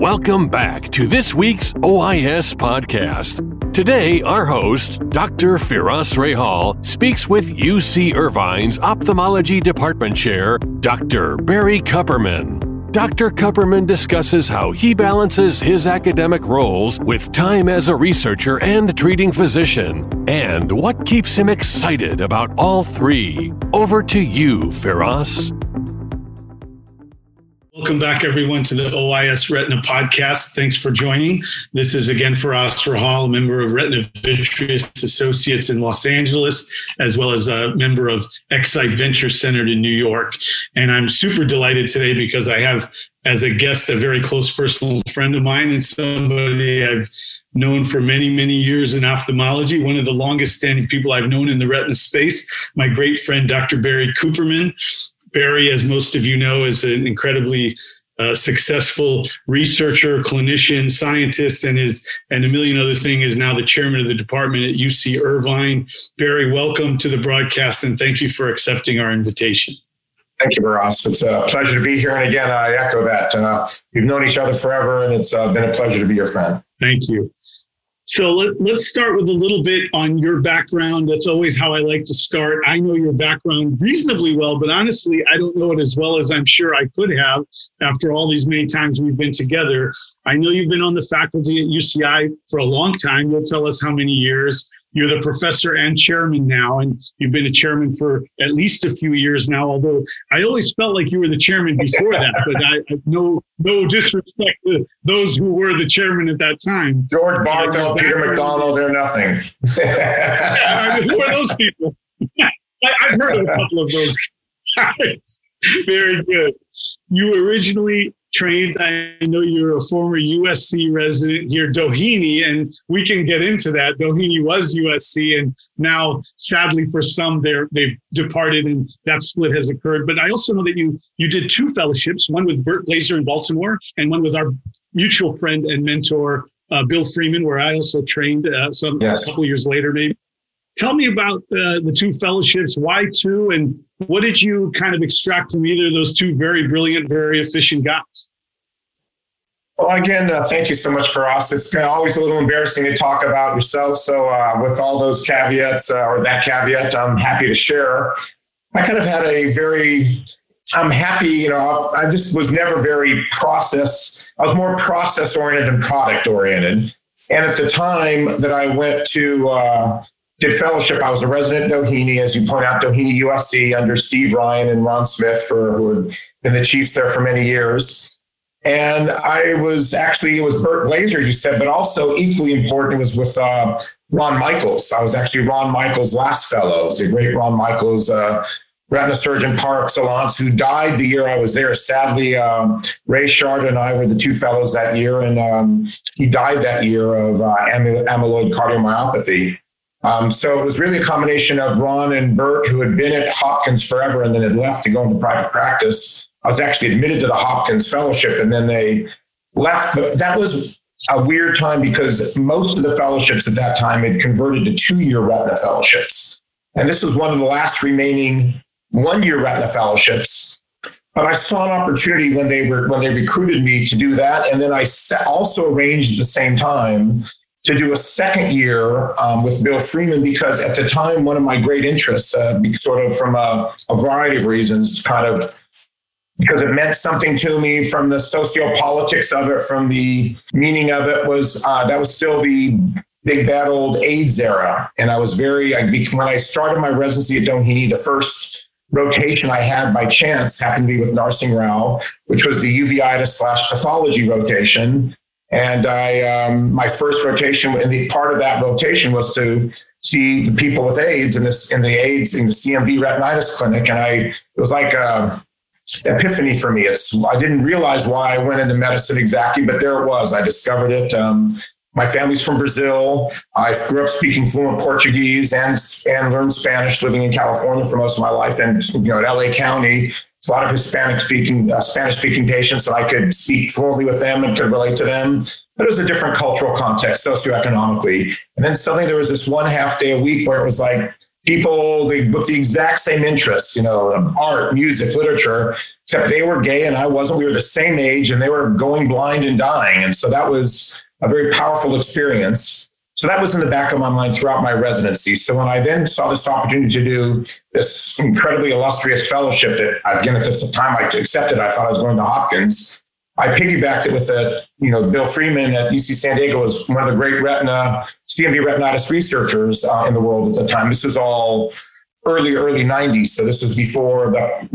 Welcome back to this week's OIS podcast. Today, our host, Dr. Firas Rahal, speaks with UC Irvine's Ophthalmology Department Chair, Dr. Barry Kuppermann. Dr. Kuppermann discusses how he balances his academic roles with time as a researcher and treating physician, and what keeps him excited about all three. Over to you, Firas. Welcome back, everyone, to the OIS Retina Podcast. Thanks for joining. This is again Firas Rahal, a member of Retina Vitreous Associates in Los Angeles, as well as a member of ExSight Venture Center in New York. And I'm super delighted today because I have, as a guest, a very close personal friend of mine and somebody I've known for many, many years in ophthalmology, one of the longest standing people I've known in the retina space, my great friend, Dr. Barry Kuppermann. Barry, as most of you know, is an incredibly successful researcher, clinician, scientist, and a million other things, is now the chairman of the department at UC Irvine. Barry, welcome to the broadcast, and thank you for accepting our invitation. Thank you, Firas. It's a pleasure to be here. And again, I echo that. We've known each other forever, and it's been a pleasure to be your friend. Thank you. So let's start with a little bit on your background. That's always how I like to start. I know your background reasonably well, but honestly, I don't know it as well as I'm sure I could have after all these many times we've been together. I know you've been on the faculty at UCI for a long time. You'll tell us how many years. You're the professor and chairman now, and you've been a chairman for at least a few years now, although I always felt like you were the chairman before that, but no disrespect to those who were the chairman at that time. George Barnwell, Peter McDonald, they're nothing. Yeah, I mean, who are those people? I've heard of a couple of those guys. Very good. You originally trained, I know you're a former USC resident here, Doheny, and we can get into that. Doheny was USC, and now, sadly for some, they've departed, and that split has occurred. But I also know that you did two fellowships, one with Bert Glazer in Baltimore, and one with our mutual friend and mentor, Bill Freeman, where I also trained a couple years later, maybe. Tell me about the two fellowships, why two, and what did you kind of extract from either of those two very brilliant, very efficient guys? Well, again, thank you so much, Firas. It's always a little embarrassing to talk about yourself. So with all those caveats or that caveat, I'm happy to share. I kind of had I'm happy, I just was never very process. I was more process oriented than product oriented. And at the time that I went to did fellowship. I was a resident at Doheny, as you point out, Doheny USC under Steve Ryan and Ron Smith, who had been the chiefs there for many years. And I was it was Bert Glazer, you said, but also equally important, it was with Ron Michaels. I was actually Ron Michaels' last fellow, the great Ron Michaels, retina surgeon par excellence, who died the year I was there. Sadly, Ray Shard and I were the two fellows that year, and he died that year of amyloid cardiomyopathy. So it was really a combination of Ron and Bert, who had been at Hopkins forever and then had left to go into private practice. I was actually admitted to the Hopkins fellowship and then they left. But that was a weird time because most of the fellowships at that time had converted to 2-year retina fellowships. And this was one of the last remaining 1-year retina fellowships. But I saw an opportunity when they recruited me to do that. And then I also arranged at the same time to do a second year with Bill Freeman, because at the time, one of my great interests, sort of from a variety of reasons, kind of because it meant something to me from the sociopolitics of it, from the meaning of it, was that was still the big bad old AIDS era. And I was when I started my residency at Doheny, the first rotation I had by chance happened to be with Narsing Rao, which was the uveitis/pathology rotation. And I, my first rotation, and the part of that rotation was to see the people with AIDS in the CMV retinitis clinic. And it was like an epiphany for me. I didn't realize why I went into medicine exactly, but there it was. I discovered it. My family's from Brazil. I grew up speaking fluent Portuguese and learned Spanish, living in California for most of my life, and in LA County. It's a lot of Spanish-speaking patients that I could speak fluently with them and could relate to them. But it was a different cultural context, socioeconomically. And then suddenly there was this one half day a week where it was like people with the exact same interests, you know, art, music, literature, except they were gay and I wasn't. We were the same age and they were going blind and dying. And so that was a very powerful experience. So that was in the back of my mind throughout my residency. So when I then saw this opportunity to do this incredibly illustrious fellowship that, again, at the time I accepted, I thought I was going to Hopkins. I piggybacked it with Bill Freeman at UC San Diego was one of the great CMV retinitis researchers in the world at the time. This was all early 90s. So this was before the,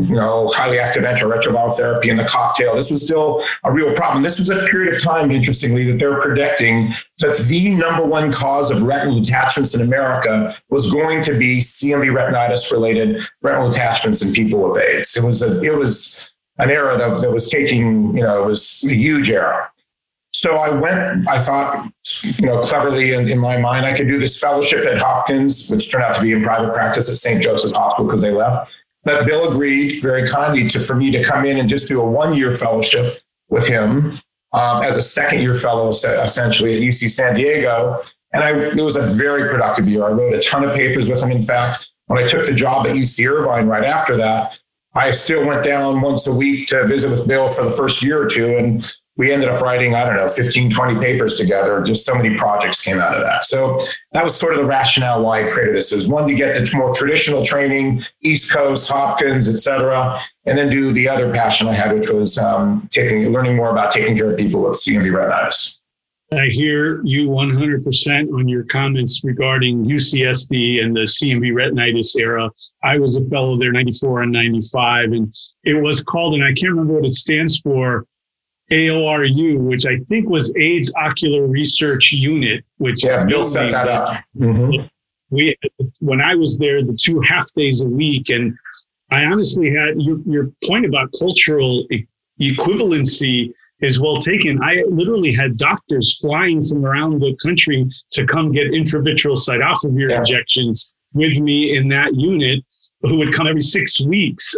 highly active antiretroviral therapy and the cocktail. This was still a real problem. This was a period of time, interestingly, that they're predicting that the number one cause of retinal detachments in America was going to be CMV retinitis related retinal detachments in people with AIDS. It was an era that was taking, it was a huge era. So I thought, cleverly in my mind, I could do this fellowship at Hopkins, which turned out to be in private practice at St. Joseph's Hospital because they left. But Bill agreed very kindly for me to come in and just do a one-year fellowship with him as a second-year fellow, essentially, at UC San Diego. And it was a very productive year. I wrote a ton of papers with him. In fact, when I took the job at UC Irvine right after that, I still went down once a week to visit with Bill for the first year or two. And we ended up writing, 15, 20 papers together. Just so many projects came out of that. So that was sort of the rationale why I created this. It was one, to get the more traditional training, East Coast, Hopkins, et cetera, and then do the other passion I had, which was learning more about taking care of people with CMV retinitis. I hear you 100% on your comments regarding UCSD and the CMV retinitis era. I was a fellow there, 94 and 95, and it was called, and I can't remember what it stands for, AORU, which I think was AIDS Ocular Research Unit, which Bill set that up. Mm-hmm. When I was there, the 2 half days a week, and I honestly had your point about cultural equivalency is well taken. I literally had doctors flying from around the country to come get intravitreal cytophrobia injections with me in that unit, who would come every 6 weeks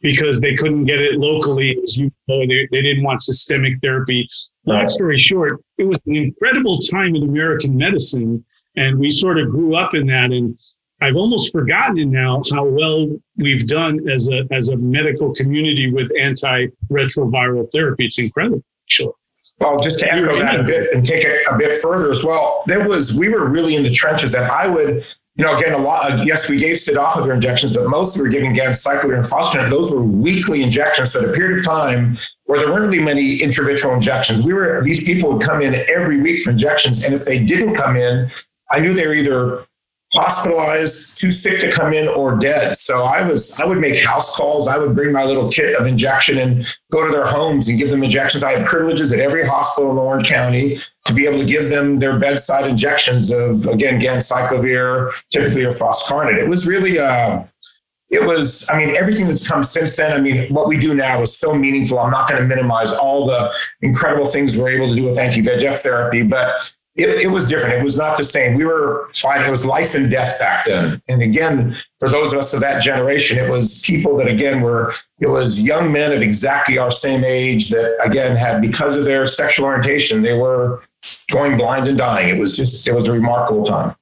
because they couldn't get it locally. As you know, they didn't want systemic therapy. Right. Long story short, it was an incredible time in American medicine, and we sort of grew up in that. And I've almost forgotten it now how well we've done as a medical community with antiretroviral therapy. It's incredible. Sure. Well, just to echo that a bit and take it a bit further as well, we were really in the trenches, and I would, again, a lot. Yes, we gave Stadophilavir injections, but mostly we were giving ganciclovir and fostronet. Those were weekly injections. So at a period of time where there weren't really many intravitreal injections, these people would come in every week for injections, and if they didn't come in, I knew they were either hospitalized, too sick to come in, or dead. So I would make house calls. I would bring my little kit of injection and go to their homes and give them injections. I had privileges at every hospital in Orange County to be able to give them their bedside injections of, again, ganciclovir, typically, or foscarnet. It was really, everything that's come since then, what we do now is so meaningful. I'm not going to minimize all the incredible things we're able to do with anti-VEGF therapy, but it was different. It was not the same. We were fighting. It was life and death back then. And again, for those of us of that generation, it was people that, again, it was young men of exactly our same age that, again, had, because of their sexual orientation, they were going blind and dying. It was a remarkable time.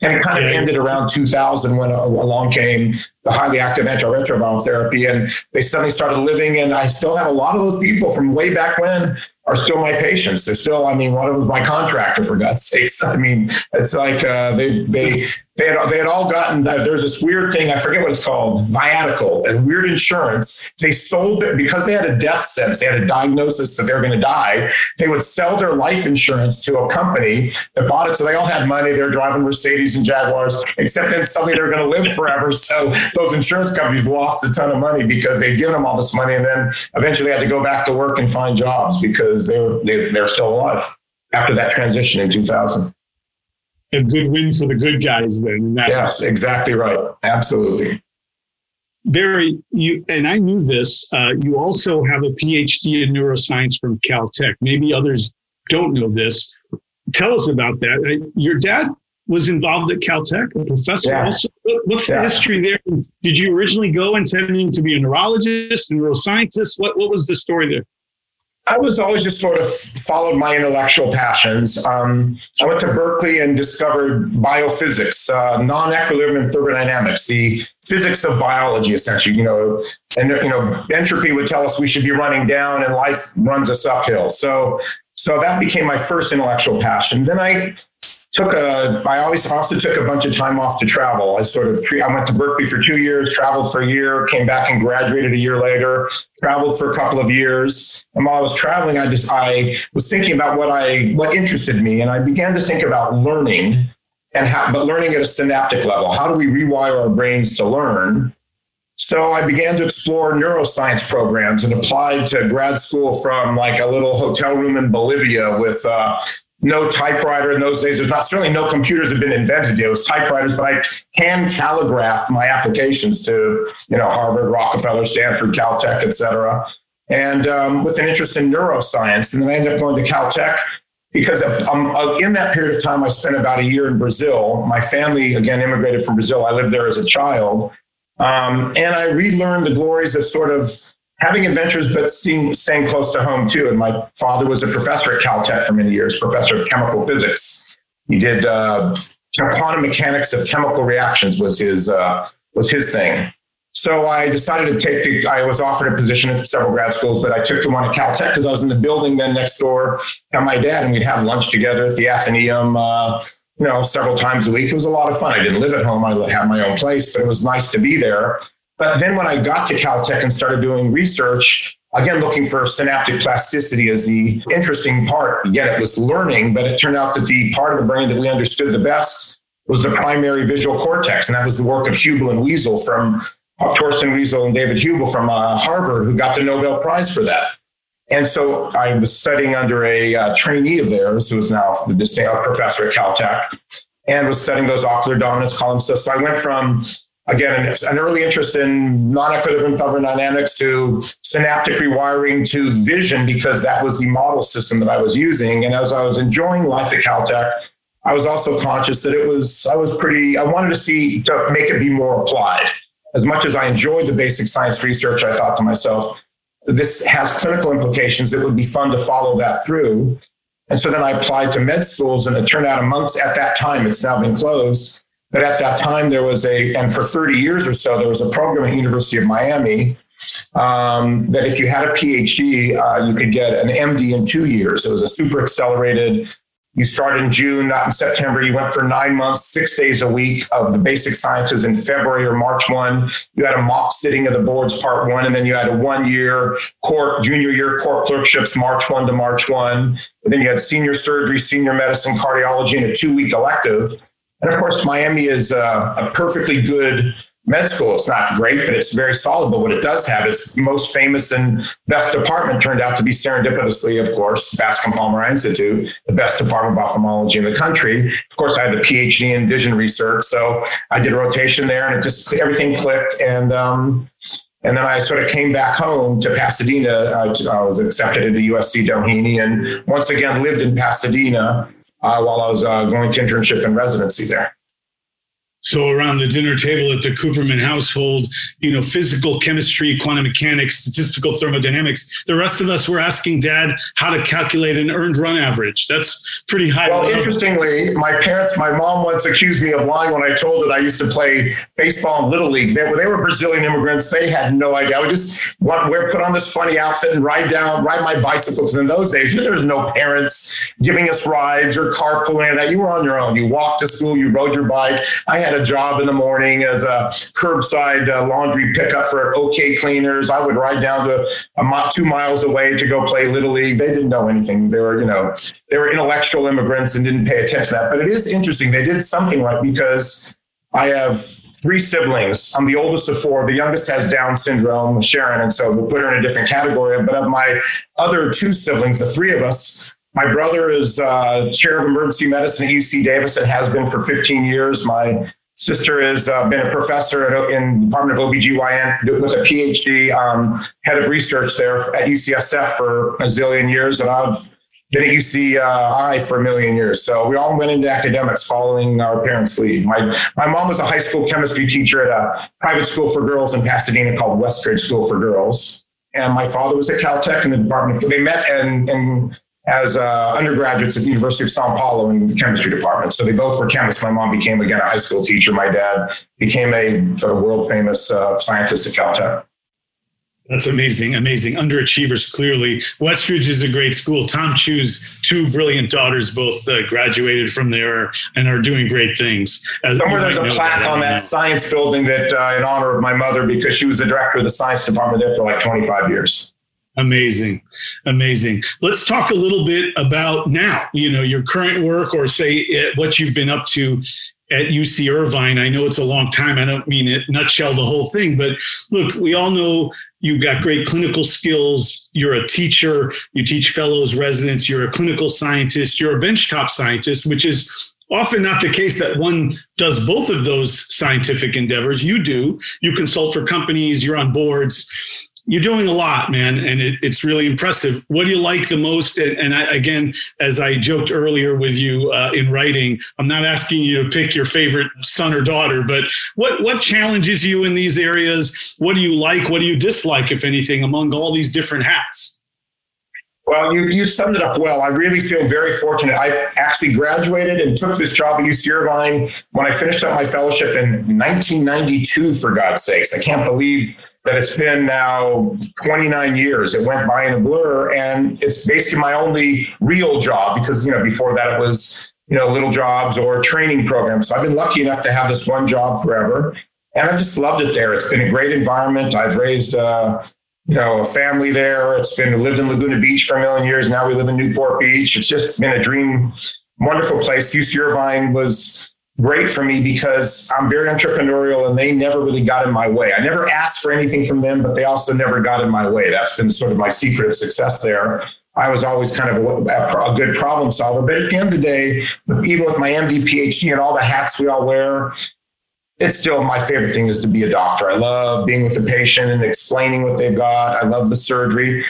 And it kind of ended around 2000 when along came the highly active antiretroviral therapy, and they suddenly started living. And I still have a lot of those people from way back when are still my patients. They're still, one of them was my contractor, for God's sakes. It's like they had all gotten, there's this weird thing, I forget what it's called, viatical, and weird insurance. They sold it because they had a death sentence, they had a diagnosis that they were going to die. They would sell their life insurance to a company that bought it. So they all had money. They're driving Mercedes and Jaguars, except then suddenly they're going to live forever. So those insurance companies lost a ton of money because they'd given them all this money, and then eventually had to go back to work and find jobs because they're still alive after that transition in 2000. A good win for the good guys then. Yes, exactly right. Absolutely. Barry, I knew this, you also have a PhD in neuroscience from Caltech. Maybe others don't know this. Tell us about that. Your dad was involved at Caltech, a professor also. What's the history there? Did you originally go intending to be a neurologist, a neuroscientist? What was the story there? I was always just sort of followed my intellectual passions. I went to Berkeley and discovered biophysics, non-equilibrium thermodynamics, the physics of biology, essentially. Entropy would tell us we should be running down, and life runs us uphill. So that became my first intellectual passion. Then I also took a bunch of time off to travel. I went to Berkeley for 2 years, traveled for a year, came back and graduated a year later, traveled for a couple of years. And while I was traveling, I was thinking about what interested me. And I began to think about learning but learning at a synaptic level. How do we rewire our brains to learn? So I began to explore neuroscience programs and applied to grad school from like a little hotel room in Bolivia with, no typewriter in those days. Certainly no computers had been invented. It was typewriters, but I hand calligraphed my applications to, Harvard, Rockefeller, Stanford, Caltech, et cetera. And with an interest in neuroscience. And then I ended up going to Caltech because in that period of time, I spent about a year in Brazil. My family, again, immigrated from Brazil. I lived there as a child. And I relearned the glories of sort of having adventures, but staying close to home too. And my father was a professor at Caltech for many years, professor of chemical physics. He did quantum mechanics of chemical reactions was his thing. So I decided to I was offered a position at several grad schools, but I took the one at Caltech because I was in the building then next door to my dad, and we'd have lunch together at the Athenaeum, several times a week. It was a lot of fun. I didn't live at home. I had my own place, but it was nice to be there. But then when I got to Caltech and started doing research, again, looking for synaptic plasticity as the interesting part. Again, it was learning, but it turned out that the part of the brain that we understood the best was the primary visual cortex. And that was the work of Hubel and Wiesel from Torsten Wiesel and David Hubel from Harvard, who got the Nobel Prize for that. And so I was studying under a trainee of theirs, who is now the distinguished professor at Caltech, and was studying those ocular dominance columns. So I went from, again, an early interest in non-equilibrium thermodynamics to synaptic rewiring to vision, because that was the model system that I was using. And as I was enjoying life at Caltech, I was also conscious that I wanted to make it be more applied. As much as I enjoyed the basic science research, I thought to myself, this has clinical implications. It would be fun to follow that through. And so then I applied to med schools, and it turned out amongst, at that time, it's now been closed, but at that time, for 30 years or so, there was a program at University of Miami that if you had a PhD, you could get an MD in 2 years. It was a super accelerated. You started in June, not in September. You went for 9 months, 6 days a week of the basic sciences in February or March 1. You had a mock sitting of the boards, part one, and then you had a 1 year junior year court clerkships, March 1 to March 1. And then you had senior surgery, senior medicine, cardiology, and a 2-week elective. And of course, Miami is a perfectly good med school. It's not great, but it's very solid. But what it does have is most famous and best department turned out to be, serendipitously, of course, Bascom Palmer Institute, the best department of ophthalmology in the country. Of course, I had a PhD in vision research. So I did a rotation there, and it just, everything clicked. And then I sort of came back home to Pasadena. I was accepted into USC Doheny, and once again lived in Pasadena while I was going to internship and residency there. So around the dinner table at the Kuppermann household, physical chemistry, quantum mechanics, statistical thermodynamics, the rest of us were asking Dad how to calculate an earned run average. That's pretty high. Well, interestingly, my mom once accused me of lying when I told her I used to play baseball in Little League. They were Brazilian immigrants. They had no idea. I would just put on this funny outfit and ride my bicycles. And in those days, there was no parents giving us rides or carpooling or that. You were on your own. You walked to school, you rode your bike. I had a job in the morning as a curbside laundry pickup for OK Cleaners. I would ride down to 2 miles away to go play Little League. They didn't know anything. They were intellectual immigrants and didn't pay attention to that. But it is interesting. They did something right, because I have 3 siblings. I'm the oldest of 4. The youngest has Down syndrome, Sharon, and so we'll put her in a different category. But of my other 2 siblings, the 3 of us, my brother is chair of emergency medicine at UC Davis and has been for 15 years. My sister has been a professor in the Department of OBGYN with a PhD, head of research there at UCSF for a zillion years. And I've been at UCI for a million years. So we all went into academics following our parents' lead. My mom was a high school chemistry teacher at a private school for girls in Pasadena called Westridge School for Girls. and my father was at Caltech in the department. So they met and as undergraduates at the University of Sao Paulo in the chemistry department. So they both were chemists. My mom became, again, a high school teacher. My dad became a sort of world-famous scientist at Caltech. That's amazing, amazing. Underachievers, clearly. Westridge is a great school. Tom Chu's two brilliant daughters both graduated from there and are doing great things. Somewhere there's a plaque on that science building that in honor of my mother, because she was the director of the science department there for like 25 years. Amazing. Amazing. Let's talk a little bit about now, you know, your current work or say what you've been up to at UC Irvine. I know it's a long time. I don't mean it nutshell the whole thing, but look, we all know you've got great clinical skills. You're a teacher, you teach fellows, residents, you're a clinical scientist, you're a benchtop scientist, which is often not the case that one does both of those scientific endeavors. You do, you consult for companies, you're on boards. You're doing a lot, man, and it's really impressive. What do you like the most? And I, again, as I joked earlier with you in writing, I'm not asking you to pick your favorite son or daughter, but what challenges you in these areas? What do you like? What do you dislike, if anything, among all these different hats? Well, you summed it up well. I really feel very fortunate. I actually graduated and took this job at UC Irvine when I finished up my fellowship in 1992, for God's sakes. I can't believe that it's been now 29 years. It went by in a blur, and it's basically my only real job because, you know, before that it was, you know, little jobs or training programs. So I've been lucky enough to have this one job forever, and I've just loved it there. It's been a great environment. I've raised, you know, a family there. It's been, lived in Laguna Beach for a million years. Now we live in Newport Beach. It's just been a dream, wonderful place. UC Irvine was great for me because I'm very entrepreneurial and they never really got in my way. I never asked for anything from them, but they also never got in my way. That's been sort of my secret of success there. I was always kind of a good problem solver. But at the end of the day, even with my MD, PhD and all the hats we all wear, it's still my favorite thing is to be a doctor. I love being with the patient and explaining what they've got. I love the surgery.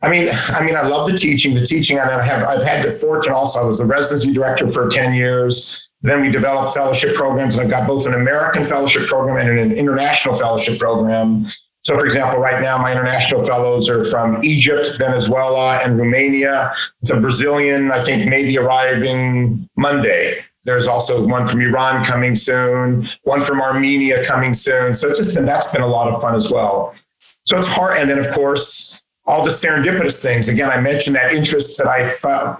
I mean, I love the teaching. I've had the fortune also. I was the residency director for 10 years. Then we developed fellowship programs, and I've got both an American fellowship program and an international fellowship program. So, for example, right now, my international fellows are from Egypt, Venezuela, and Romania. The Brazilian, I think, may be arriving Monday. There's also one from Iran coming soon, one from Armenia coming soon. So it's just been, that's been a lot of fun as well. So it's hard. And then, of course, all the serendipitous things. Again, I mentioned that interest that I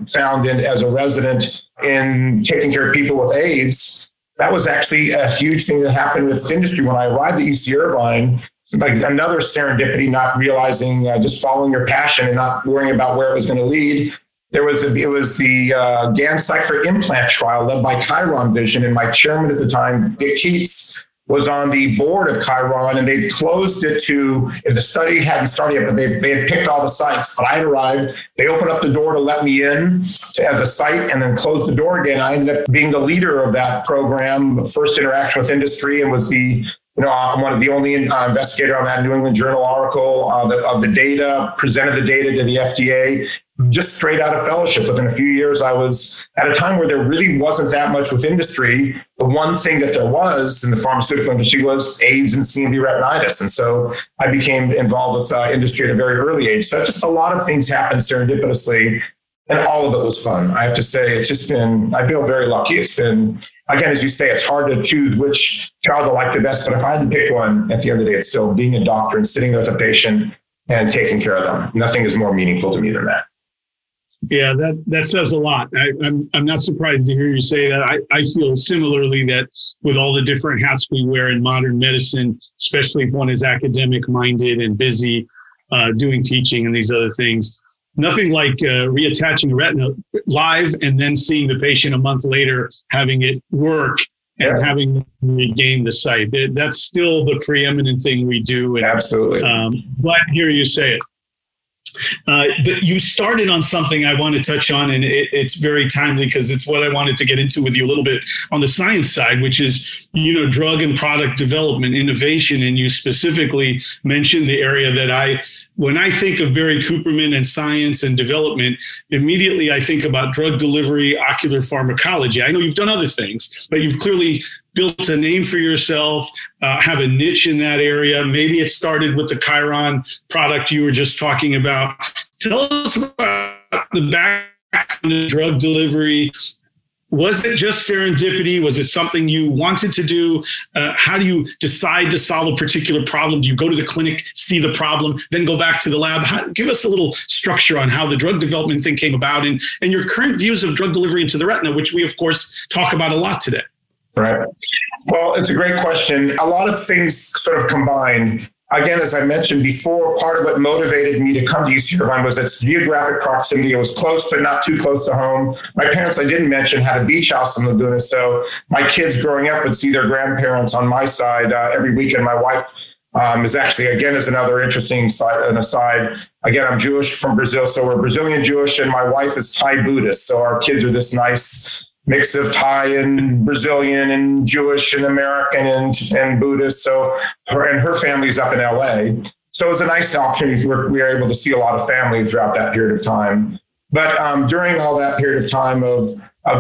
found in as a resident in taking care of people with AIDS. That was actually a huge thing that happened with industry when I arrived at UC Irvine. Like another serendipity, not realizing, just following your passion and not worrying about where it was going to lead. It was the Gan-Cypher implant trial led by Chiron Vision, and my chairman at the time, Dick Keats, was on the board of Chiron, and they closed it to, if the study hadn't started yet, but they had picked all the sites. But I had arrived, they opened up the door to let me in as a site and then closed the door again. I ended up being the leader of that program, first interaction with industry, and was the, you know, I'm one of the only investigator on that New England Journal article of the data, presented the data to the FDA, just straight out of fellowship. Within a few years, I was at a time where there really wasn't that much with industry. The one thing that there was in the pharmaceutical industry was AIDS and CMV retinitis. And so I became involved with industry at a very early age. So just a lot of things happened serendipitously, and all of it was fun. I have to say, it's just been, I feel very lucky. It's been, again, as you say, it's hard to choose which child I like the best, but if I had to pick one, at the end of the day, it's still being a doctor and sitting with a patient and taking care of them. Nothing is more meaningful to me than that. Yeah, that says a lot. I'm not surprised to hear you say that. I feel similarly that with all the different hats we wear in modern medicine, especially if one is academic minded and busy doing teaching and these other things, nothing like reattaching a retina live and then seeing the patient a month later, having it work and having them regain the sight. That's still the preeminent thing we do. And, absolutely. Glad to hear you say it. But you started on something I want to touch on, and it's very timely because it's what I wanted to get into with you a little bit on the science side, which is, you know, drug and product development, innovation. And you specifically mentioned the area that when I think of Barry Kuppermann and science and development, immediately I think about drug delivery, ocular pharmacology. I know you've done other things, but you've clearly built a name for yourself, have a niche in that area. Maybe it started with the Chiron product you were just talking about. Tell us about the background of drug delivery. Was it just serendipity? Was it something you wanted to do? How do you decide to solve a particular problem? Do you go to the clinic, see the problem, then go back to the lab? Give us a little structure on how the drug development thing came about and your current views of drug delivery into the retina, which we, of course, talk about a lot today. Right. Well, it's a great question. A lot of things sort of combined. Again, as I mentioned before, part of what motivated me to come to UC Irvine was its geographic proximity. It was close, but not too close to home. My parents, I didn't mention, had a beach house in Laguna. So my kids growing up would see their grandparents on my side every weekend. My wife is actually, again, is another interesting side, an aside. Again, I'm Jewish from Brazil. So we're Brazilian Jewish, and my wife is Thai Buddhist. So our kids are this nice mix of Thai and Brazilian and Jewish and American and Buddhist. So her family's up in LA. So it was a nice opportunity. We were able to see a lot of families throughout that period of time. But during all that period of time of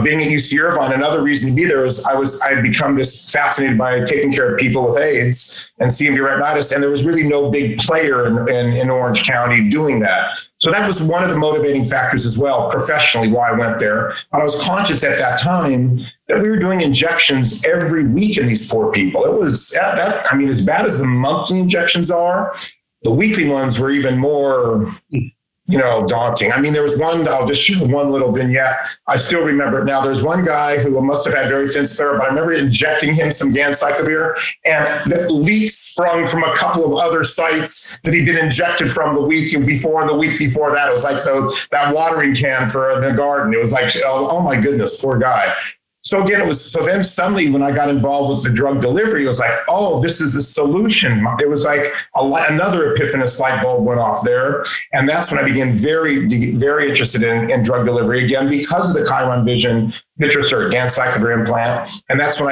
being at UC Irvine, another reason to be there is I had become just fascinated by taking care of people with AIDS and CMV retinitis, and there was really no big player in Orange County doing that. So that was one of the motivating factors as well, professionally, why I went there. And I was conscious at that time that we were doing injections every week in these poor people. It was, that, I mean, as bad as the monthly injections are, the weekly ones were even more, daunting. I mean, there was one, I'll just show one little vignette. I still remember it now. There's one guy who must have had very thin sclera, but I remember injecting him some gancyclovir, and the leak sprung from a couple of other sites that he'd been injected from the week before and the week before that. It was like that watering can for the garden. It was like, oh my goodness, poor guy. So again, then suddenly when I got involved with the drug delivery, it was like, oh, this is the solution. It was like another epiphanous light bulb went off there. And that's when I began very, very interested in drug delivery again, because of the Chiron Vision gancyclovir implant. And that's when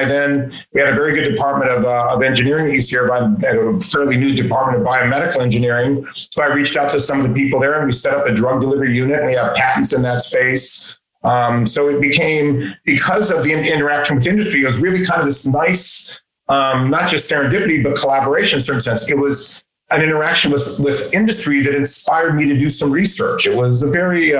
we had a very good department of engineering at UC Irvine, a fairly new department of biomedical engineering. So I reached out to some of the people there and we set up a drug delivery unit, and we have patents in that space. So it became, because of the interaction with industry, it was really kind of this nice, not just serendipity, but collaboration in a certain sense. It was an interaction with industry that inspired me to do some research. It was very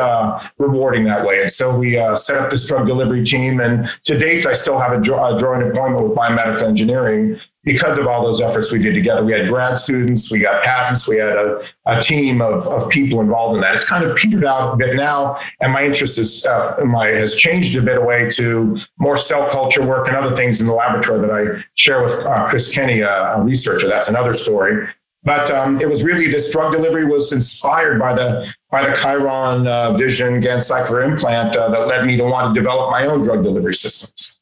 rewarding that way. And so we set up this drug delivery team. And to date, I still have a drawing appointment with biomedical engineering because of all those efforts we did together. We had grad students, we got patents, we had a team of people involved in that. It's kind of petered out a bit now, and my interest has changed a bit away to more cell culture work and other things in the laboratory that I share with Chris Kenny, a researcher. That's another story. But it was really, this drug delivery was inspired by the Chiron Vision gancyclovir implant that led me to want to develop my own drug delivery systems.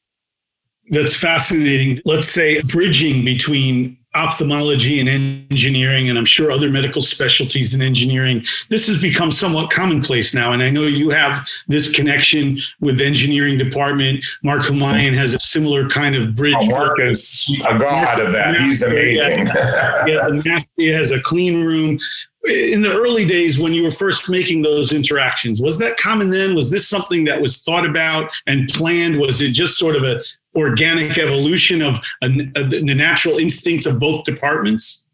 That's fascinating. Let's say bridging between ophthalmology and engineering, and I'm sure other medical specialties in engineering. This has become somewhat commonplace now. And I know you have this connection with the engineering department. Mark Humayun has a similar kind of bridge. Mark is a god of that. He's amazing. Yeah, he has a clean room. In the early days when you were first making those interactions, was that common then? Was this something that was thought about and planned? Was it just sort of an organic evolution of the natural instincts of both departments?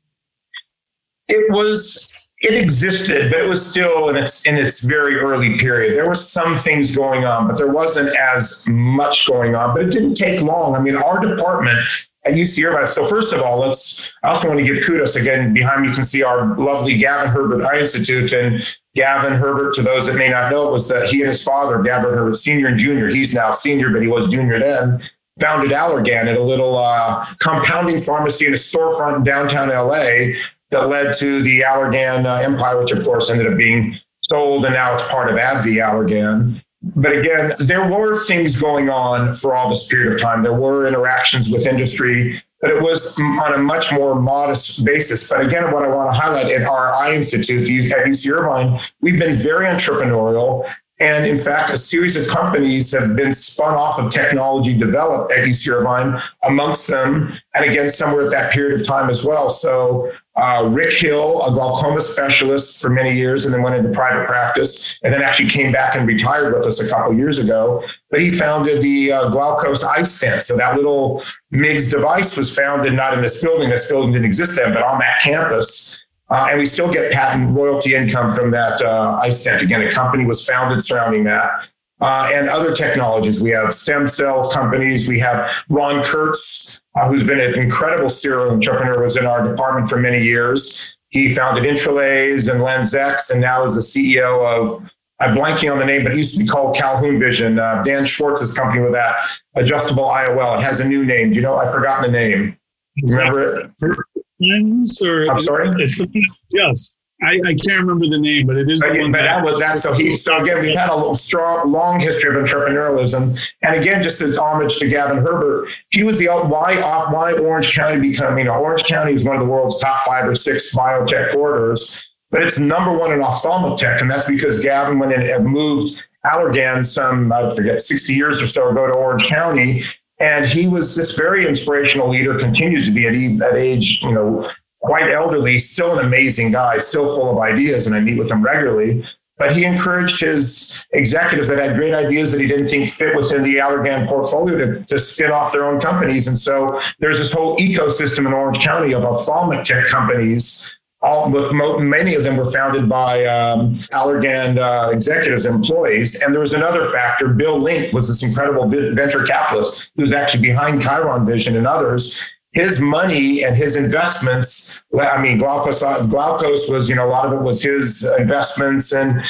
It existed, but it was still in its very early period. There were some things going on, but there wasn't as much going on, but it didn't take long. I mean, our department at UC Irvine. So first of all, I also want to give kudos again. Behind me, you can see our lovely Gavin Herbert Eye Institute. And Gavin Herbert, to those that may not know, was that he and his father, Gavin Herbert Sr. and Jr. He's now senior, but he was junior then. Founded Allergan at a little compounding pharmacy in a storefront in downtown LA that led to the Allergan empire, which of course ended up being sold, and now it's part of AbbVie Allergan. But again, there were things going on for all this period of time. There were interactions with industry, but it was on a much more modest basis. But again, what I want to highlight at our eye institute at UC Irvine, we've been very entrepreneurial. And in fact, a series of companies have been spun off of technology developed at UC Irvine amongst them. And again, somewhere at that period of time as well. So Rick Hill, a glaucoma specialist for many years, and then went into private practice, and then actually came back and retired with us a couple of years ago. But he founded the Glaukos iStent. So that little MIGS device was founded not in this building. This building didn't exist then, but on that campus. And we still get patent royalty income from that iStent. Again, a company was founded surrounding that. And other technologies. We have stem cell companies. We have Ron Kurtz, who's been an incredible serial entrepreneur, was in our department for many years. He founded Intralase and LensX, and now is the CEO of, I'm blanking on the name, but it used to be called Calhoun Vision. Dan Schwartz's company with that adjustable IOL. It has a new name. Do you know? I've forgotten the name. Remember it? Or I'm sorry? It's the, yes. I can't remember the name, but it is. But, the one but that was that. So again, we've had a strong, long history of entrepreneurialism. And again, just as homage to Gavin Herbert, he was the why Orange County become, you know, Orange County is one of the world's top 5 or 6 biotech corridors, but it's #1 in ophthalmic tech. And that's because Gavin went in and moved Allergan some, I forget, 60 years or so ago to Orange County. And he was this very inspirational leader, continues to be at age, you know, quite elderly, still an amazing guy, still full of ideas. And I meet with him regularly, but he encouraged his executives that had great ideas that he didn't think fit within the Allergan portfolio to spin off their own companies. And so there's this whole ecosystem in Orange County of ophthalmic tech companies. All with many of them were founded by Allergan executives and employees. And there was another factor. Bill Link was this incredible venture capitalist who was actually behind Chiron Vision and others. His money and his investments, I mean, Glaukos was, you know, a lot of it was his investments, and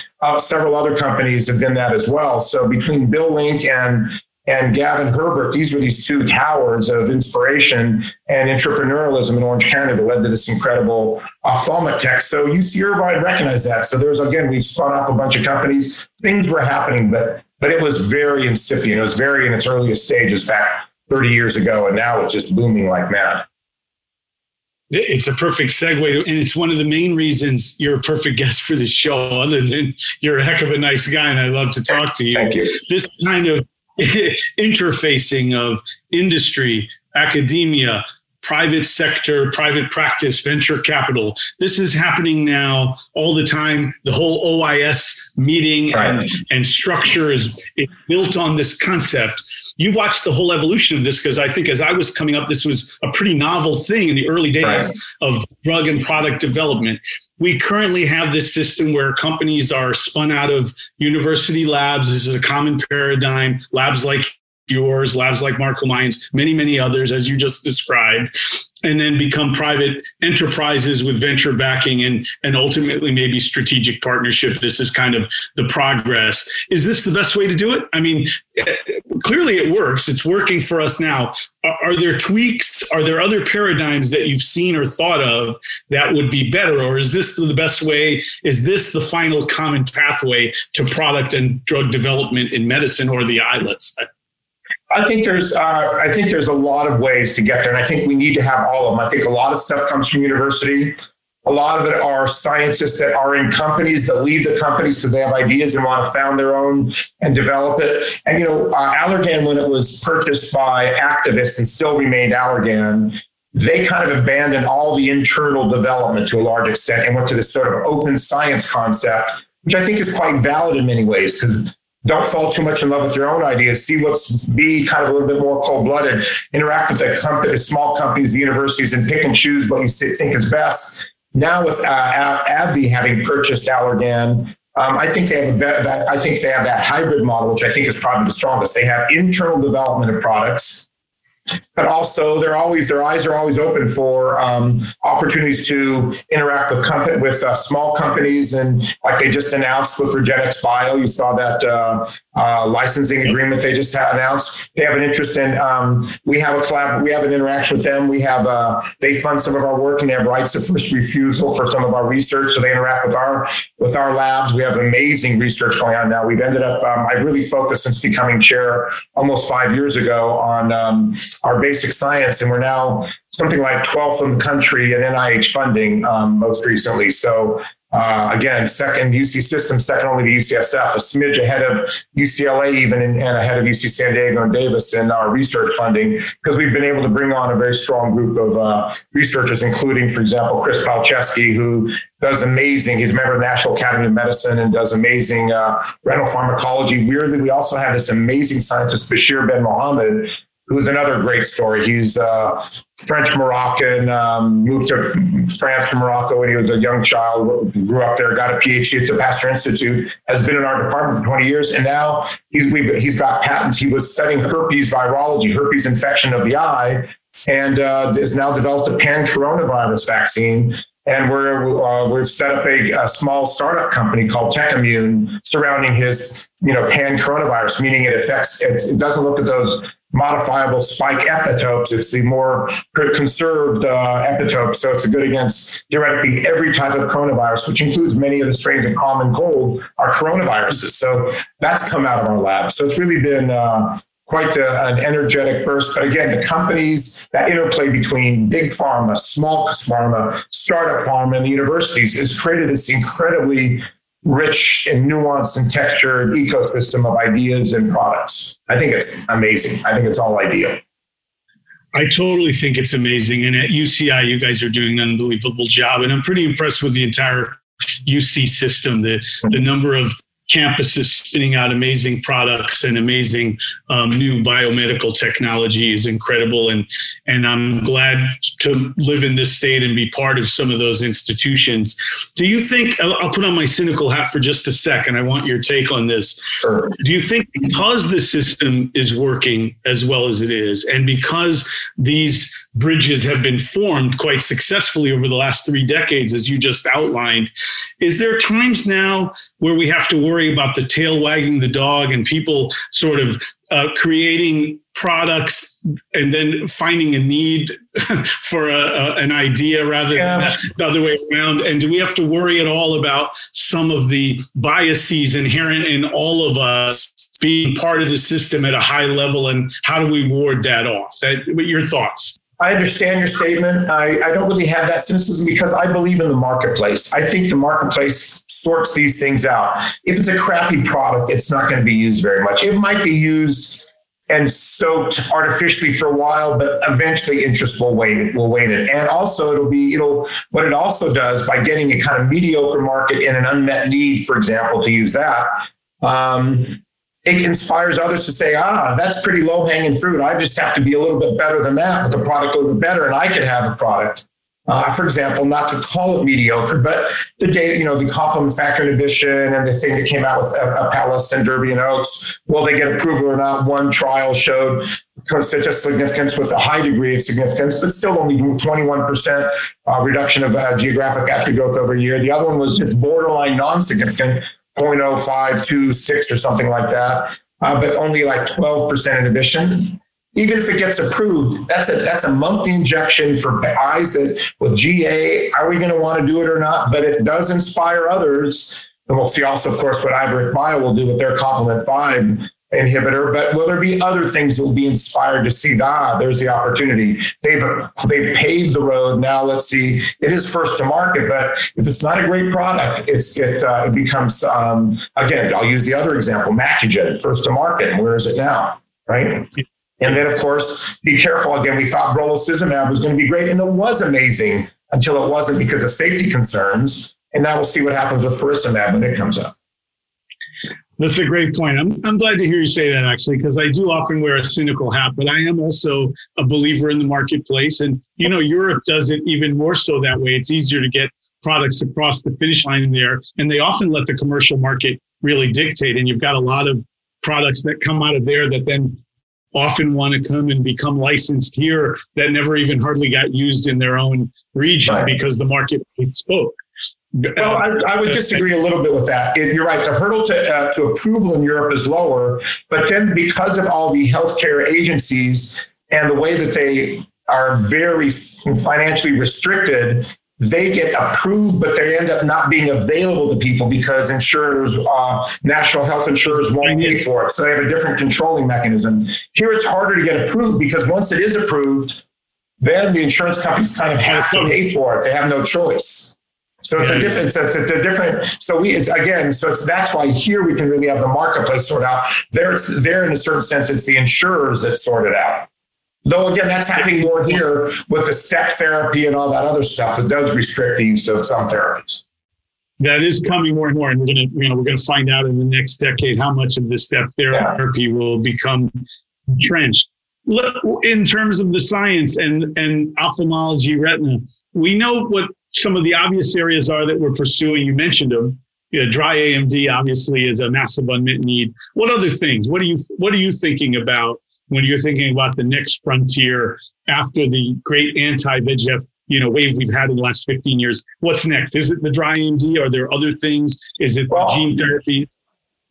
several other companies have been that as well. So between Bill Link and Gavin Herbert, these were these two towers of inspiration and entrepreneurialism in Orange County that led to this incredible ophthalmic tech. So UC Irvine recognized that. So there's, again, we've spun off a bunch of companies. Things were happening, but it was very incipient. It was very in its earliest stages back 30 years ago, and now it's just booming like mad. It's a perfect segue, and it's one of the main reasons you're a perfect guest for this show, other than you're a heck of a nice guy, and I love to talk to you. Thank you. This kind of interfacing of industry, academia, private sector, private practice, venture capital. This is happening now all the time. The whole OIS meeting and structure is built on this concept. You've watched the whole evolution of this, because I think as I was coming up, this was a pretty novel thing in the early days of drug and product development. We currently have this system where companies are spun out of university labs. This is a common paradigm, labs like yours, labs like Marco Lyons, many, many others, as you just described, and then become private enterprises with venture backing and ultimately maybe strategic partnership. This is kind of the progress. Is this the best way to do it? I mean, clearly it works. It's working for us now. Are there tweaks? Are there other paradigms that you've seen or thought of that would be better? Or is this the best way? Is this the final common pathway to product and drug development in medicine or the eye, let's say? I think there's a lot of ways to get there, and I think we need to have all of them. I think a lot of stuff comes from university. A lot of it are scientists that are in companies that leave the companies because they have ideas and want to found their own and develop it. And, you know, Allergan, when it was purchased by activists and still remained Allergan, they kind of abandoned all the internal development to a large extent and went to this sort of open science concept, which I think is quite valid in many ways, because don't fall too much in love with your own ideas. See what's be kind of a little bit more cold-blooded. Interact with the small companies, the universities, and pick and choose what you think is best. Now with AbbVie having purchased Allergan, I think they have that hybrid model, which I think is probably the strongest. They have internal development of products, but also their eyes are always open for opportunities to interact with small companies. And like they just announced with REGENXBIO, you saw that licensing agreement they just announced. They have an interest in, we have an interaction with them. We have, they fund some of our work, and they have rights of first refusal for some of our research. So they interact with our labs. We have amazing research going on now. We've ended up, I really focused since becoming chair almost 5 years ago on our basic science, and we're now something like 12th in the country in NIH funding most recently. So Again, second UC system, second only to UCSF, a smidge ahead of UCLA even, and ahead of UC San Diego and Davis in our research funding, because we've been able to bring on a very strong group of researchers, including, for example, Chris Palczewski, who does amazing. He's a member of the National Academy of Medicine and does amazing renal pharmacology. Weirdly, we also have this amazing scientist, Bashir Ben Mohammed, who's another great story. He's French-Moroccan, moved to France from Morocco when he was a young child, grew up there, got a PhD at the Pasteur Institute, has been in our department for 20 years, and now he's got patents. He was studying herpes virology, herpes infection of the eye, and has now developed a pan-coronavirus vaccine. And we've set up a small startup company called TechImmune surrounding his, pan-coronavirus, meaning it doesn't look at those modifiable spike epitopes. It's the more conserved epitopes. So it's good against theoretically every type of coronavirus, which includes many of the strains of common cold are coronaviruses. So that's come out of our lab. So it's really been quite an energetic burst. But again, the companies, that interplay between big pharma, small pharma, startup pharma, and the universities has created this incredibly rich and nuanced and textured ecosystem of ideas and products. I think it's amazing. I think it's all ideal. I totally think it's amazing. And at UCI, you guys are doing an unbelievable job. And I'm pretty impressed with the entire UC system, the number of campuses spinning out amazing products and amazing new biomedical technology is incredible. And I'm glad to live in this state and be part of some of those institutions. Do you think, I'll put on my cynical hat for just a second, I want your take on this. Sure. Do you think because the system is working as well as it is, and because these bridges have been formed quite successfully over the last 3 decades, as you just outlined, is there times now where we have to worry about the tail wagging the dog and people sort of creating products and then finding a need for an idea rather than the other way around? And do we have to worry at all about some of the biases inherent in all of us being part of the system at a high level? And how do we ward that off? Your thoughts? I understand your statement. I don't really have that cynicism because I believe in the marketplace. I think the marketplace sorts these things out. If it's a crappy product, it's not going to be used very much. It might be used and soaked artificially for a while, but eventually interest will wane it. And also what it also does by getting a kind of mediocre market in an unmet need, for example, to use that, it inspires others to say, that's pretty low hanging fruit. I just have to be a little bit better than that, but the product will be better and I could have a product. For example, not to call it mediocre, but the data, the complement factor inhibition and the thing that came out with Apellis and Derby and Oaks, will they get approval or not? One trial showed statistical significance with a high degree of significance, but still only 21% reduction of geographic atrophy growth over a year. The other one was just borderline non-significant, 0.0526 or something like that, but only like 12% inhibition. Even if it gets approved, that's a monthly injection for eyes that with GA, are we going to want to do it or not? But it does inspire others. And we'll see also, of course, what Iveric Bio will do with their complement 5 inhibitor. But will there be other things that will be inspired to see? There's the opportunity. They've paved the road. Now let's see. It is first to market, but if it's not a great product, it becomes, again, I'll use the other example, Macugen, first to market. Where is it now? Right? And then, of course, be careful. Again, we thought brolucizumab was going to be great, and it was amazing until it wasn't because of safety concerns. And now we'll see what happens with faricimab when it comes up. That's a great point. I'm glad to hear you say that, actually, because I do often wear a cynical hat, but I am also a believer in the marketplace. And, Europe does it even more so that way. It's easier to get products across the finish line there, and they often let the commercial market really dictate. And you've got a lot of products that come out of there that then often want to come and become licensed here that never even hardly got used in their own region because the market spoke. Well, I would disagree a little bit with that. You're right. The hurdle to approval in Europe is lower, but then because of all the healthcare agencies and the way that they are very financially restricted, they get approved, but they end up not being available to people because insurers, national health insurers won't pay for it. So they have a different controlling mechanism. Here it's harder to get approved because once it is approved, then the insurance companies kind of have to pay for it. They have no choice. So it's a different, so that's why here we can really have the marketplace sort out. There in a certain sense, it's the insurers that sort it out. Though again, that's happening more here with the step therapy and all that other stuff that does restrict the use of some therapies. That is coming more and more, and we're gonna find out in the next decade how much of the step therapy will become entrenched. In terms of the science and ophthalmology, retina, we know what some of the obvious areas are that we're pursuing. You mentioned them. Dry AMD obviously is a massive unmet need. What other things? What are you thinking about when you're thinking about the next frontier after the great anti-VEGF wave we've had in the last 15 years? What's next? Is it the dry AMD? Are there other things? Is it gene therapy?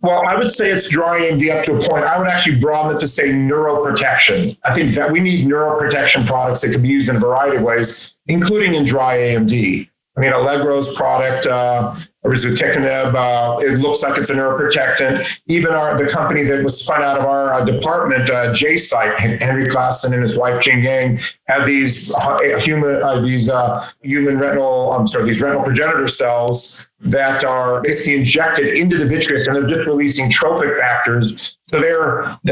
Well, I would say it's dry AMD up to a point. I would actually broaden it to say neuroprotection. I think that we need neuroprotection products that can be used in a variety of ways, including in dry AMD. I mean, Allegro's product, rizutekinib, it looks like it's a neuroprotectant. Even the company that was spun out of our department, J-Site, Henry Klassen and his wife, Jing Yang, have these retinal progenitor cells that are basically injected into the vitreous, and they're just releasing tropic factors. So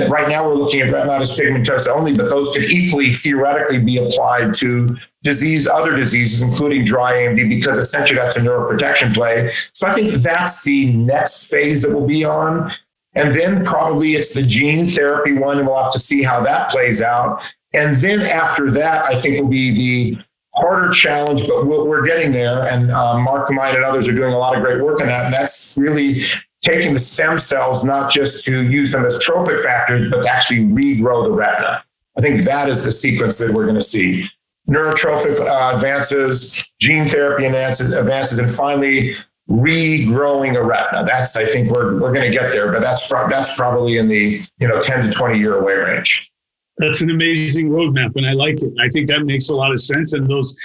right now we're looking at retinitis pigmentosa only, but those could equally theoretically be applied to other diseases, including dry AMD, because essentially that's a neuroprotection play. So I think that's the next phase that we'll be on. And then probably it's the gene therapy one, and we'll have to see how that plays out. And then after that, I think will be the harder challenge, but we're getting there. And Mark Mine and others are doing a lot of great work on that. And that's really taking the stem cells, not just to use them as trophic factors, but to actually regrow the retina. I think that is the sequence that we're going to see. Neurotrophic advances, gene therapy advances, and finally regrowing a retina. That's, I think we're going to get there, but that's probably in the 10 to 20 year away range. That's an amazing roadmap, and I like it. I think that makes a lot of sense, and those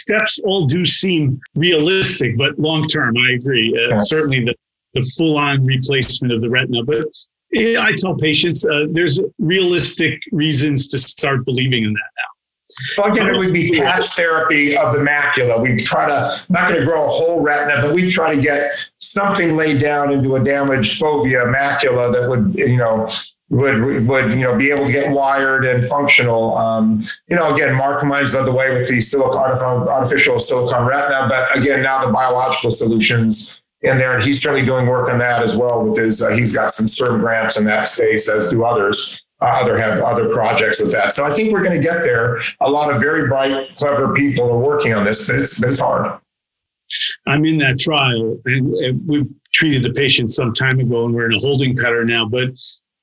steps all do seem realistic, but long-term, I agree. Certainly the full-on replacement of the retina. But I tell patients there's realistic reasons to start believing in that now. Well, again, it would be patch therapy of the macula. We try to, not going to grow a whole retina, but we try to get something laid down into a damaged fovea macula that would be able to get wired and functional. Again, Mark Mine's led the way with the artificial silicon retina, but again, now the biological solutions in there, and he's certainly doing work on that as well with his, he's got some CERB grants in that space, as do others. Other projects with that. So I think we're going to get there. A lot of very bright, clever people are working on this, but it's hard. I'm in that trial, and we treated the patient some time ago, and we're in a holding pattern now. But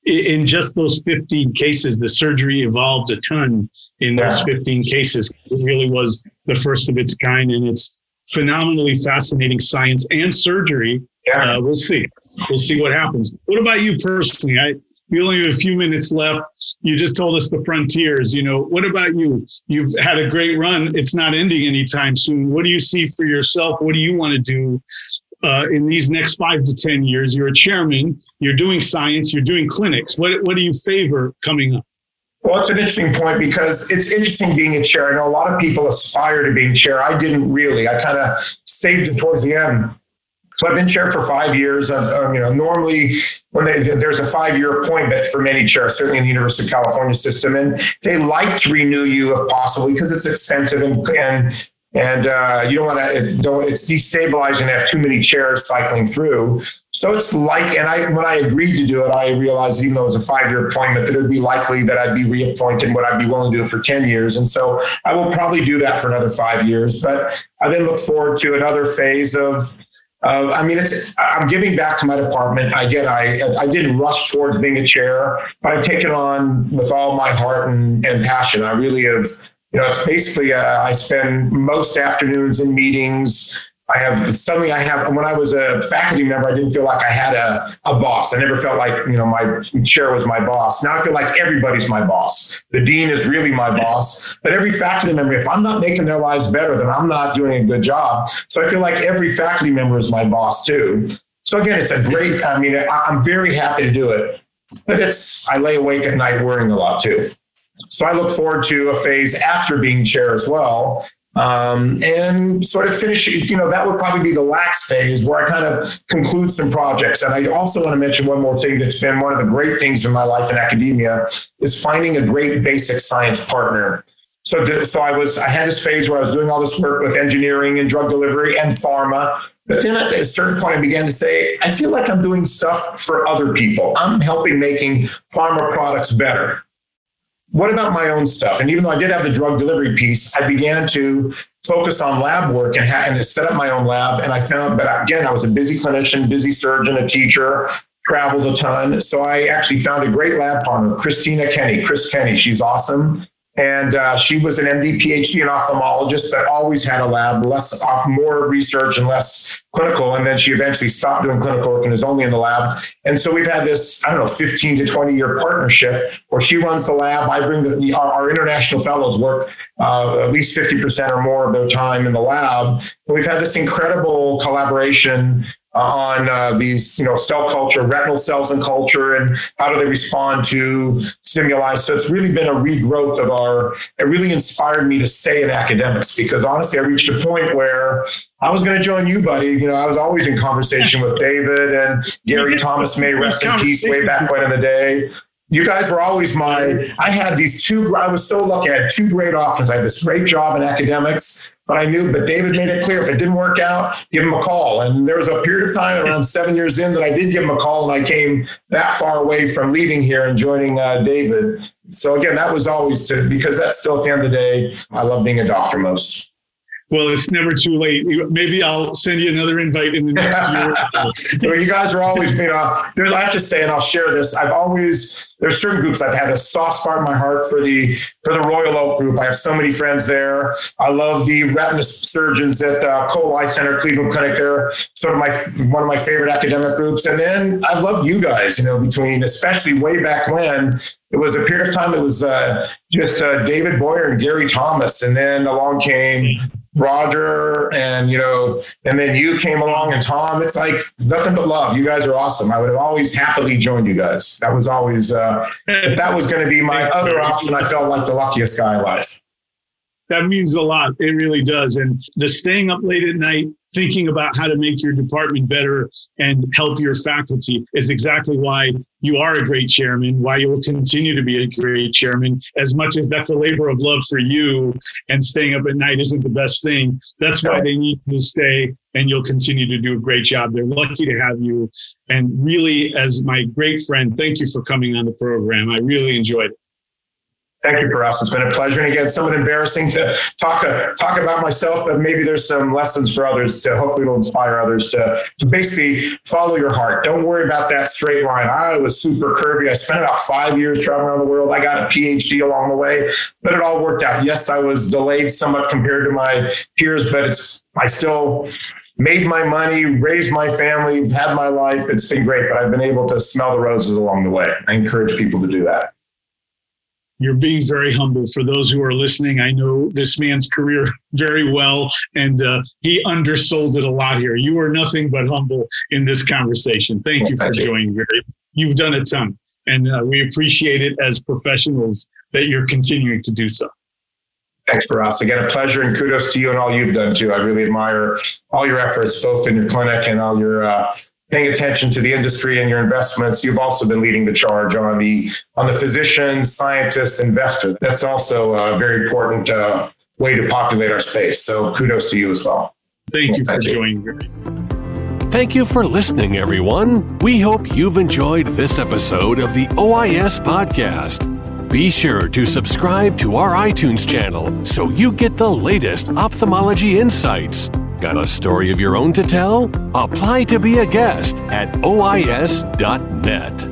in just those 15 cases, the surgery evolved a ton in those 15 cases. It really was the first of its kind, and it's phenomenally fascinating science and surgery. Yeah. We'll see. We'll see what happens. What about you personally? We only have a few minutes left. You just told us the frontiers. What about you? You've had a great run. It's not ending anytime soon. What do you see for yourself? What do you want to do in these next 5 to 10 years? You're a chairman. You're doing science. You're doing clinics. What do you favor coming up? Well, it's an interesting point, because it's interesting being a chair. I know a lot of people aspire to being chair. I didn't really. I kind of saved it towards the end. So I've been chair for 5 years. Normally when there's a 5-year appointment for many chairs, certainly in the University of California system, and they like to renew you if possible, because it's expensive and you don't want to. It's destabilizing to have too many chairs cycling through. So it's like, when I agreed to do it, I realized, even though it was a 5-year appointment, that it would be likely that I'd be reappointed. Would I be willing to do it for 10 years? And so I will probably do that for another 5 years. But I then look forward to another phase of. I'm giving back to my department. Again, I didn't rush towards being a chair, but I've taken on with all my heart and passion. I really have, it's basically, I spend most afternoons in meetings. When I was a faculty member, I didn't feel like I had a boss. I never felt like, my chair was my boss. Now I feel like everybody's my boss. The dean is really my boss, but every faculty member, if I'm not making their lives better, then I'm not doing a good job. So I feel like every faculty member is my boss too. So again, it's a great, I'm very happy to do it, but I lay awake at night worrying a lot too. So I look forward to a phase after being chair as well. And sort of finish, that would probably be the lax phase where I kind of conclude some projects. And I also want to mention one more thing that's been one of the great things in my life in academia is finding a great basic science partner. So I had this phase where I was doing all this work with engineering and drug delivery and pharma. But then at a certain point, I began to say, I feel like I'm doing stuff for other people. I'm helping making pharma products better. What about my own stuff? And even though I did have the drug delivery piece, I began to focus on lab work and set up my own lab. And I found, but again, I was a busy clinician, busy surgeon, a teacher, traveled a ton. So I actually found a great lab partner, Christina Kenny, Chris Kenny. She's awesome. And she was an MD, PhD, an ophthalmologist, but always had a lab, more research and less clinical. And then she eventually stopped doing clinical work and is only in the lab. And so we've had this, 15 to 20 year partnership where she runs the lab. I bring our international fellows work at least 50% or more of their time in the lab. And we've had this incredible collaboration on these, cell culture, retinal cells in culture, and how do they respond to stimuli. So it's really been a regrowth of it really inspired me to stay in academics, because honestly, I reached a point where I was going to join you, buddy. I was always in conversation with David and Gary Thomas, may rest in peace, way back when in the day. You guys were always I was so lucky. I had two great options. I had this great job in academics, but David made it clear, if it didn't work out, give him a call. And there was a period of time around 7 years in that I did give him a call, and I came that far away from leaving here and joining David. So again, that was always because that's still at the end of the day, I love being a doctor most. Well, it's never too late. Maybe I'll send you another invite in the next year. Well, you guys are always, I have to say, and I'll share this. There's certain groups I've had a soft spot in my heart for the Royal Oak group. I have so many friends there. I love the retina surgeons at Cole Eye Center, Cleveland Clinic. They're sort of one of my favorite academic groups. And then I love you guys, especially way back when. It was a period of time. It was just David Boyer and Gary Thomas. And then along came Roger and then you came along, and Tom. It's like nothing but love. You guys are awesome. I would have always happily joined you guys. That was always, if that was going to be my other option, I felt like the luckiest guy alive. That means a lot. It really does. And the staying up late at night, thinking about how to make your department better and help your faculty is exactly why you are a great chairman, why you will continue to be a great chairman. As much as that's a labor of love for you, and staying up at night isn't the best thing, that's why they need you to stay, and you'll continue to do a great job. They're lucky to have you. And really, as my great friend, thank you for coming on the program. I really enjoyed it. Thank you, Firas. It's been a pleasure. And again, somewhat embarrassing to talk about myself, but maybe there's some lessons for others to hopefully it'll inspire others to basically follow your heart. Don't worry about that straight line. I was super curvy. I spent about 5 years traveling around the world. I got a PhD along the way, but it all worked out. Yes, I was delayed somewhat compared to my peers, but I still made my money, raised my family, had my life. It's been great, but I've been able to smell the roses along the way. I encourage people to do that. You're being very humble. For those who are listening, I know this man's career very well, and he undersold it a lot here. You are nothing but humble in this conversation. Thank you for joining, Gary. You've done a ton, and we appreciate it as professionals that you're continuing to do so. Thanks, Firas. Again, a pleasure, and kudos to you and all you've done, too. I really admire all your efforts, both in your clinic and all your paying attention to the industry and your investments. You've also been leading the charge on the physician, scientist, investor. That's also a very important way to populate our space. So kudos to you as well. Thank you for joining. Thank you for listening, everyone. We hope you've enjoyed this episode of the OIS podcast. Be sure to subscribe to our iTunes channel so you get the latest ophthalmology insights. Got a story of your own to tell? Apply to be a guest at OIS.net.